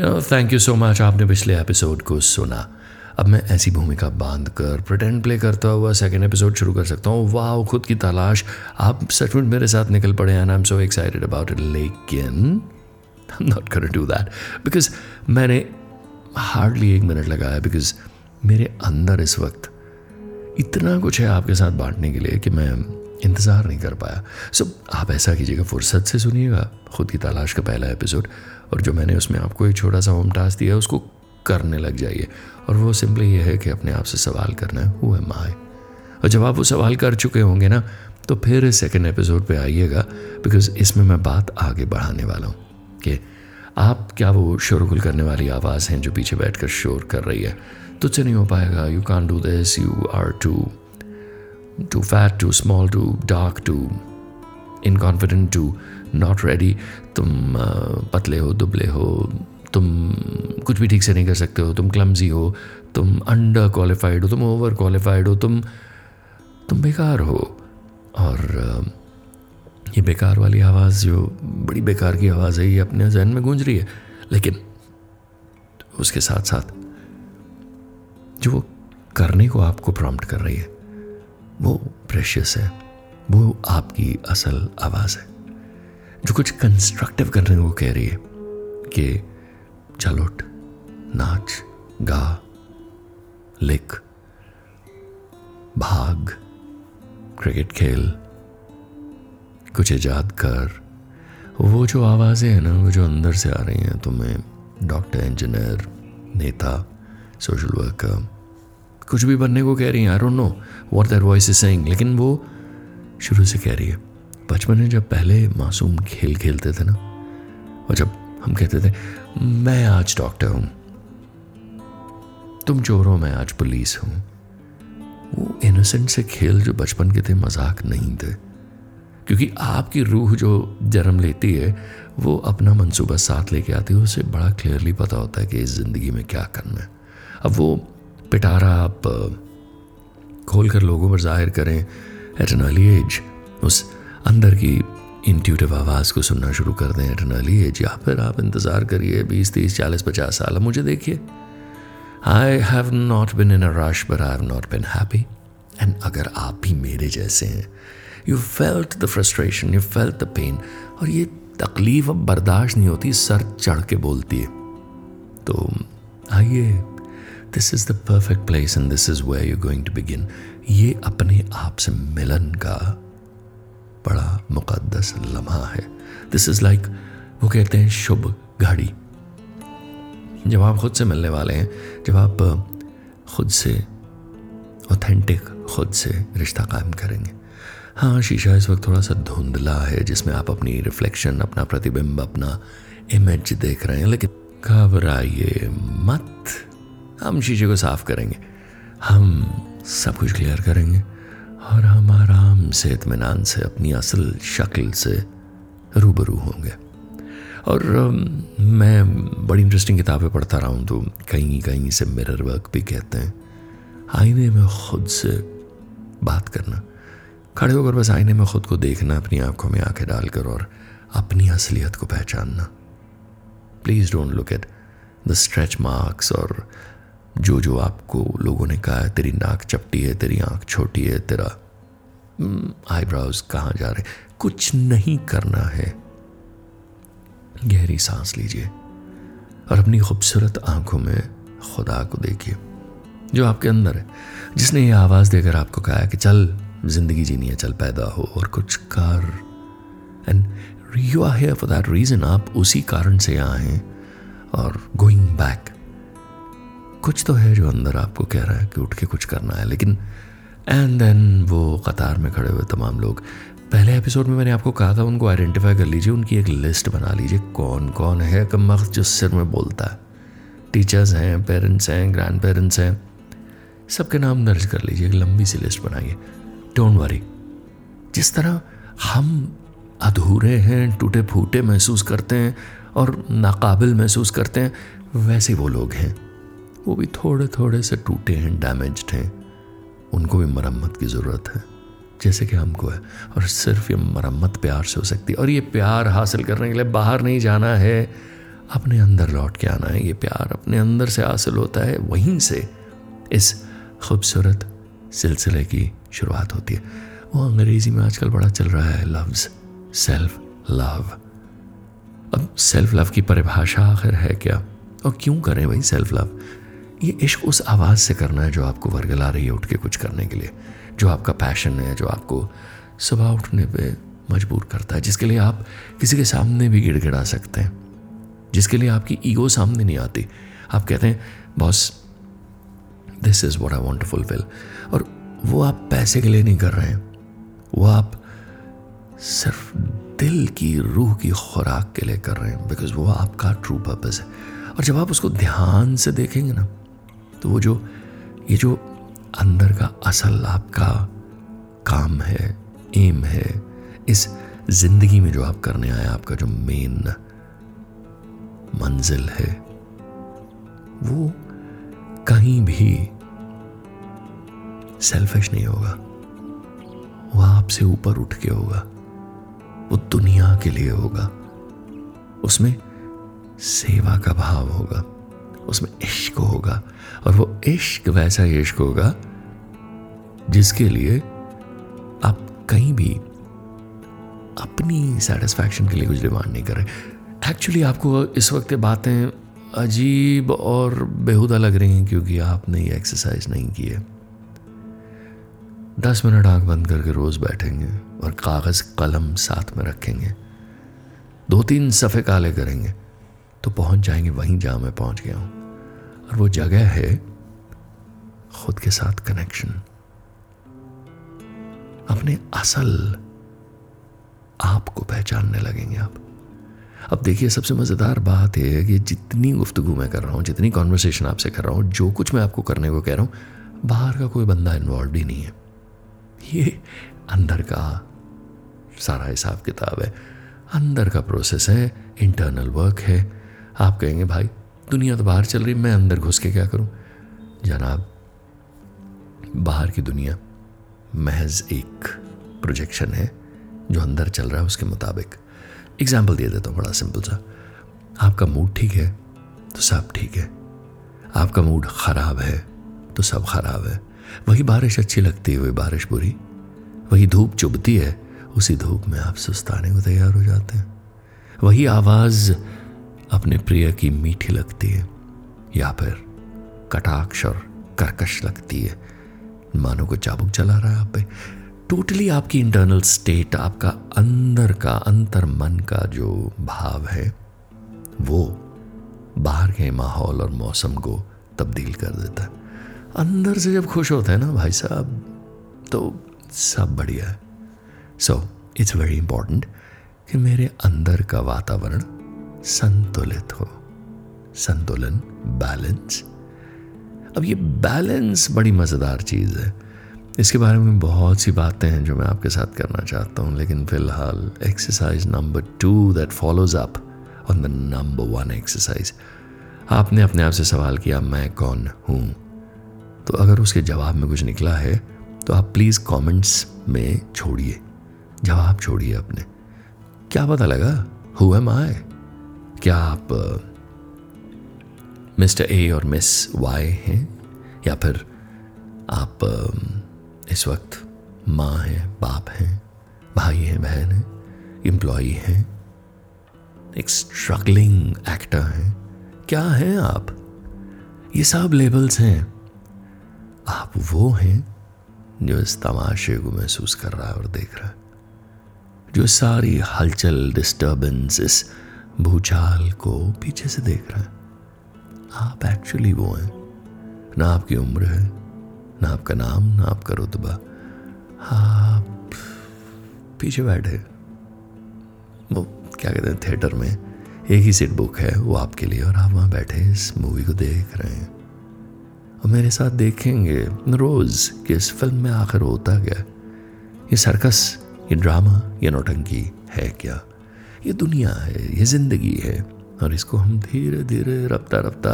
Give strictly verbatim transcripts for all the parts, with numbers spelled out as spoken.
Thank you so much, आपने पिछले episode को सुना। अब मैं ऐसी भूमिका बांध कर प्रिटेंड प्ले करता हुआ सेकेंड एपिसोड शुरू कर सकता हूँ। वाह, खुद की तलाश, आप सच में मेरे साथ निकल पड़े हैं। I am so excited about it, लेकिन I am not gonna do that because मैंने हार्डली एक मिनट लगाया, बिकॉज मेरे अंदर इस वक्त इतना कुछ है आपके साथ बांटने के लिए कि मैं इंतज़ार नहीं कर पाया। सो आप ऐसा कीजिएगा, फुर्सत से सुनिएगा खुद की तलाश का पहला एपिसोड, और जो मैंने उसमें आपको एक छोटा सा होम टास्क दिया है उसको करने लग जाइए। और वो सिंपली ये है कि अपने आप से सवाल करना है, हु एम आई। और जब आप वो सवाल कर चुके होंगे ना, तो फिर सेकेंड एपिसोड पे आइएगा, बिकॉज इसमें मैं बात आगे बढ़ाने वाला हूँ कि आप क्या वो शोरगुल करने वाली आवाज़ हैं जो पीछे बैठकर शोर कर रही है, तुझसे नहीं हो पाएगा, you can't do this, you are too too fat, too small, too dark, too inconfident, too not ready, तुम पतले हो, दुबले हो, तुम कुछ भी ठीक से नहीं कर सकते हो, तुम क्लमजी हो, तुम अंडर क्वालिफाइड हो, तुम ओवर क्वालिफाइड हो, तुम तुम बेकार हो। और ये बेकार वाली आवाज़, जो बड़ी बेकार की आवाज़ है, ये अपने जहन में गूंज रही है, लेकिन उसके साथ साथ जो वो करने को आपको प्रॉम्प्ट कर रही है वो प्रेशियस है, वो आपकी असल आवाज़ है जो कुछ कंस्ट्रक्टिव करने को कह रही है कि चल उठ, नाच, गा, लिख, भाग, क्रिकेट खेल, कुछ इजाद कर। वो जो आवाज़ें हैं ना, वो जो अंदर से आ रही हैं, तुम्हें डॉक्टर, इंजीनियर, नेता, सोशल वर्कर, कुछ भी बनने को कह रही हैं। I don't know what that voice is saying, लेकिन वो शुरू से कह रही है। बचपन में जब पहले मासूम खेल खेलते थे ना, और जब हम कहते थे मैं आज डॉक्टर हूँ, तुम चोर हो, मैं आज पुलिस हूँ, वो इनोसेंट से खेल जो बचपन के थे, मजाक नहीं थे, क्योंकि आपकी रूह जो जन्म लेती है वो अपना मंसूबा साथ लेके आती है। उसे बड़ा क्लियरली पता होता है कि इस ज़िंदगी में क्या करना है। अब वो पिटारा आप खोल कर लोगों पर जाहिर करें एट एन अर्ली एज, उस अंदर की इंट्यूटिव आवाज़ को सुनना शुरू कर दें एट एन अर्ली एज, या फिर आप इंतज़ार करिए बीस, तीस, चालीस, पचास साल। मुझे देखिए, I have not been in a rush but I have not been happy. And अगर आप भी मेरे जैसे हैं, you felt the frustration, you felt the pain, और ये तकलीफ अब बर्दाश्त नहीं होती, सर चढ़ के बोलती है। तो आइए, this is the perfect place and this is where you going to begin. ये अपने आप से मिलन का बड़ा मुकद्दस लम्हा है। दिस इज़ लाइक, वो कहते हैं शुभ घड़ी, जब आप खुद से मिलने वाले हैं, जब आप खुद से ऑथेंटिक, खुद से रिश्ता कायम करेंगे। हाँ, शीशा इस वक्त थोड़ा सा धुंधला है, जिसमें आप अपनी रिफ्लेक्शन, अपना प्रतिबिंब, अपना इमेज देख रहे हैं, लेकिन घबराइए मत, हम शीशे को साफ करेंगे, हम सब कुछ क्लियर करेंगे, और हम आराम से, इत्मीनान से, अपनी असल शक्ल से रूबरू होंगे। और मैं बड़ी इंटरेस्टिंग किताबें पढ़ता रहा हूँ, तो कहीं कहीं से मिरर वर्क भी कहते हैं। आईने में खुद से बात करना, खड़े होकर बस आईने में खुद को देखना, अपनी आंखों में आंखें डालकर, और अपनी असलियत को पहचानना। Please don't look at the stretch marks, और जो जो आपको लोगों ने कहा है, तेरी नाक चपटी है, तेरी आंख छोटी है, तेरा आईब्राउज कहाँ जा रहे, कुछ नहीं करना है। गहरी सांस लीजिए और अपनी खूबसूरत आंखों में खुदा को देखिए, जो आपके अंदर है, जिसने ये आवाज़ देकर आपको कहा है कि चल जिंदगी जीनी है, चल पैदा हो और कुछ कर। And you are here for that reason, आप उसी कारण से यहाँ हैं। और गोइंग बैक, कुछ तो है जो अंदर आपको कह रहा है कि उठ के कुछ करना है, लेकिन एंड देन वो कतार में खड़े हुए तमाम लोग, पहले एपिसोड में मैंने आपको कहा था, उनको आइडेंटिफाई कर लीजिए, उनकी एक लिस्ट बना लीजिए, कौन कौन है कमबख्त जो सिर में बोलता है। टीचर्स हैं, पेरेंट्स हैं, ग्रैंड पेरेंट्स हैं, सबके नाम दर्ज कर लीजिए, एक लंबी सी लिस्ट बनाइए। डोंट वरी, जिस तरह हम अधूरे हैं, टूटे फूटे महसूस करते हैं और नाकाबिल महसूस करते हैं, वैसे वो लोग हैं, वो भी थोड़े थोड़े से टूटे हैं, डैमेज्ड हैं, उनको भी मरम्मत की ज़रूरत है जैसे कि हमको है। और सिर्फ ये मरम्मत प्यार से हो सकती है, और ये प्यार हासिल करने के लिए बाहर नहीं जाना है, अपने अंदर लौट के आना है। ये प्यार अपने अंदर से हासिल होता है, वहीं से इस खूबसूरत सिलसिले की शुरुआत होती है। वो अंग्रेजी में आजकल बड़ा चल रहा है लफ्ज़ सेल्फ लव। अब सेल्फ लव की परिभाषा आखिर है क्या और क्यों करें भाई सेल्फ लव? ये इश्क उस आवाज़ से करना है जो आपको वर्गला रही है उठ के कुछ करने के लिए, जो आपका पैशन है, जो आपको सुबह उठने पे मजबूर करता है, जिसके लिए आप किसी के सामने भी गिड़गिड़ा सकते हैं, जिसके लिए आपकी ईगो सामने नहीं आती। आप कहते हैं boss this is what I want to fulfil, और वो आप पैसे के लिए नहीं कर रहे हैं, वो आप सिर्फ दिल की रूह की खुराक के लिए कर रहे हैं, बिकॉज वो आपका ट्रू पर्पस है। और जब आप उसको ध्यान से देखेंगे ना तो वो जो ये जो अंदर का असल आपका काम है, एम है इस जिंदगी में जो आप करने आए, आपका जो मेन मंजिल है, वो कहीं भी सेल्फिश नहीं होगा। वो आपसे ऊपर उठ के होगा, वो दुनिया के लिए होगा, उसमें सेवा का भाव होगा, उसमें इश्क होगा, और वो इश्क वैसा इश्क होगा जिसके लिए आप कहीं भी अपनी सेटिस्फैक्शन के लिए कुछ डिमांड नहीं कर रहे। एक्चुअली आपको इस वक्त बातें अजीब और बेहुदा लग रही हैं क्योंकि आपने ये एक्सरसाइज नहीं की है। दस मिनट आंख बंद करके रोज बैठेंगे और कागज़ कलम साथ में रखेंगे, दो तीन सफ़े काले करेंगे तो पहुंच जाएंगे वहीं जहाँ मैं पहुंच गया हूँ। और वो जगह है खुद के साथ कनेक्शन, अपने असल आप को पहचानने लगेंगे आप। अब देखिए सबसे मज़ेदार बात यह है कि जितनी गुफ्तगू मैं कर रहा हूँ, जितनी कॉन्वर्सेशन आपसे कर रहा हूँ, जो कुछ मैं आपको करने को कह रहा हूँ, बाहर का कोई बंदा इन्वॉल्व ही नहीं है। ये अंदर का सारा हिसाब किताब है, अंदर का प्रोसेस है, इंटरनल वर्क है। आप कहेंगे भाई दुनिया तो बाहर चल रही, मैं अंदर घुस के क्या करूं? जनाब, बाहर की दुनिया महज एक प्रोजेक्शन है जो अंदर चल रहा है उसके मुताबिक। एग्जाम्पल दे देता हूँ बड़ा सिंपल सा। आपका मूड ठीक है तो सब ठीक है, आपका मूड ख़राब है तो सब ख़राब है। वही बारिश अच्छी लगती है, वही बारिश बुरी, वही धूप चुभती है, उसी धूप में आप सुस्ताने को तैयार हो जाते हैं। वही आवाज़ अपने प्रिय की मीठी लगती है या फिर कटाक्ष और कर्कश लगती है, मानो को चाबुक चला रहा है आप पे। टोटली आपकी इंटरनल स्टेट, आपका अंदर का अंतर मन का जो भाव है वो बाहर के माहौल और मौसम को तब्दील कर देता है। अंदर से जब खुश होता है ना भाई साहब तो सब बढ़िया है। सो इट्स वेरी इंपॉर्टेंट कि मेरे अंदर का वातावरण संतुलित हो, संतुलन, बैलेंस। अब ये बैलेंस बड़ी मज़ेदार चीज़ है, इसके बारे में बहुत सी बातें हैं जो मैं आपके साथ करना चाहता हूँ, लेकिन फ़िलहाल exercise number two that follows up on the number one exercise. आपने अपने आप से सवाल किया मैं कौन हूँ, तो अगर उसके जवाब में कुछ निकला है तो आप प्लीज़ कमेंट्स में छोड़िए, जवाब छोड़िए अपने। क्या पता लगा हु एम आई? क्या आप मिस्टर ए और मिस वाई हैं, या फिर आप uh, इस वक्त माँ हैं, बाप हैं, भाई हैं, बहन हैं, एम्प्लॉई हैं, एक स्ट्रगलिंग एक्टर हैं? क्या हैं आप? ये सब लेबल्स हैं। आप वो हैं जो इस तमाशे को महसूस कर रहा है और देख रहा है, जो सारी हलचल, डिस्टर्बेंस, इस भूचाल को पीछे से देख रहा है। आप एक्चुअली वो हैं। ना आपकी उम्र है, ना आपका नाम, ना आपका रुतबा, आप पीछे बैठे, वो क्या कहते हैं थिएटर में एक ही सीट बुक है वो आपके लिए, और आप वहाँ बैठे इस मूवी को देख रहे हैं। और मेरे साथ देखेंगे रोज़ कि इस फिल्म में आखिर होता क्या है, ये सर्कस, ये ड्रामा, ये नौटंकी है क्या? ये दुनिया है, ये ज़िंदगी है, और इसको हम धीरे धीरे रफ्ता रफ्ता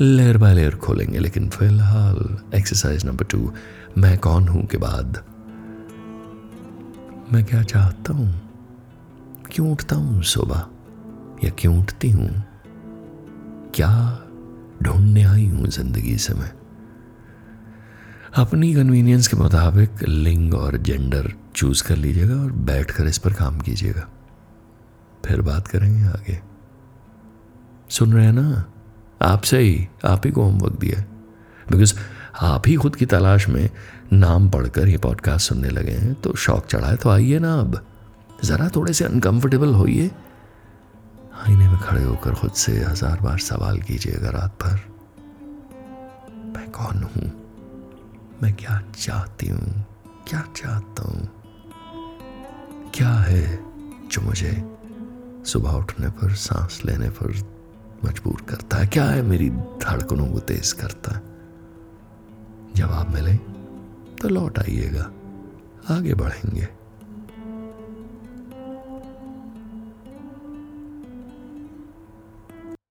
लेयर बाय लेयर खोलेंगे। लेकिन फिलहाल एक्सरसाइज नंबर टू मैं कौन हूँ के बाद मैं क्या चाहता हूँ, क्यों उठता हूँ सुबह या क्यों उठती हूँ, क्या ढूंढने आई हूं जिंदगी से मैं। अपनी कन्वीनियंस के मुताबिक लिंग और जेंडर चूज कर लीजिएगा और बैठकर इस पर काम कीजिएगा, फिर बात करेंगे आगे। सुन रहे हैं ना, आपसे ही, आप ही को होमवर्क दिया, बिकॉज आप ही खुद की तलाश में नाम पढ़कर ये पॉडकास्ट सुनने लगे हैं, तो शौक चढ़ा है तो आइए ना। अब जरा थोड़े से अनकंफर्टेबल होइए, आईने में खड़े होकर खुद से हजार बार सवाल कीजिएगा रात भर, मैं कौन हूं, मैं क्या चाहती हूं, क्या चाहता हूं, क्या है जो मुझे सुबह उठने पर, सांस लेने पर मजबूर करता है, क्या है मेरी धड़कनों को तेज करता है। जवाब मिले तो लौट आइएगा, आगे बढ़ेंगे।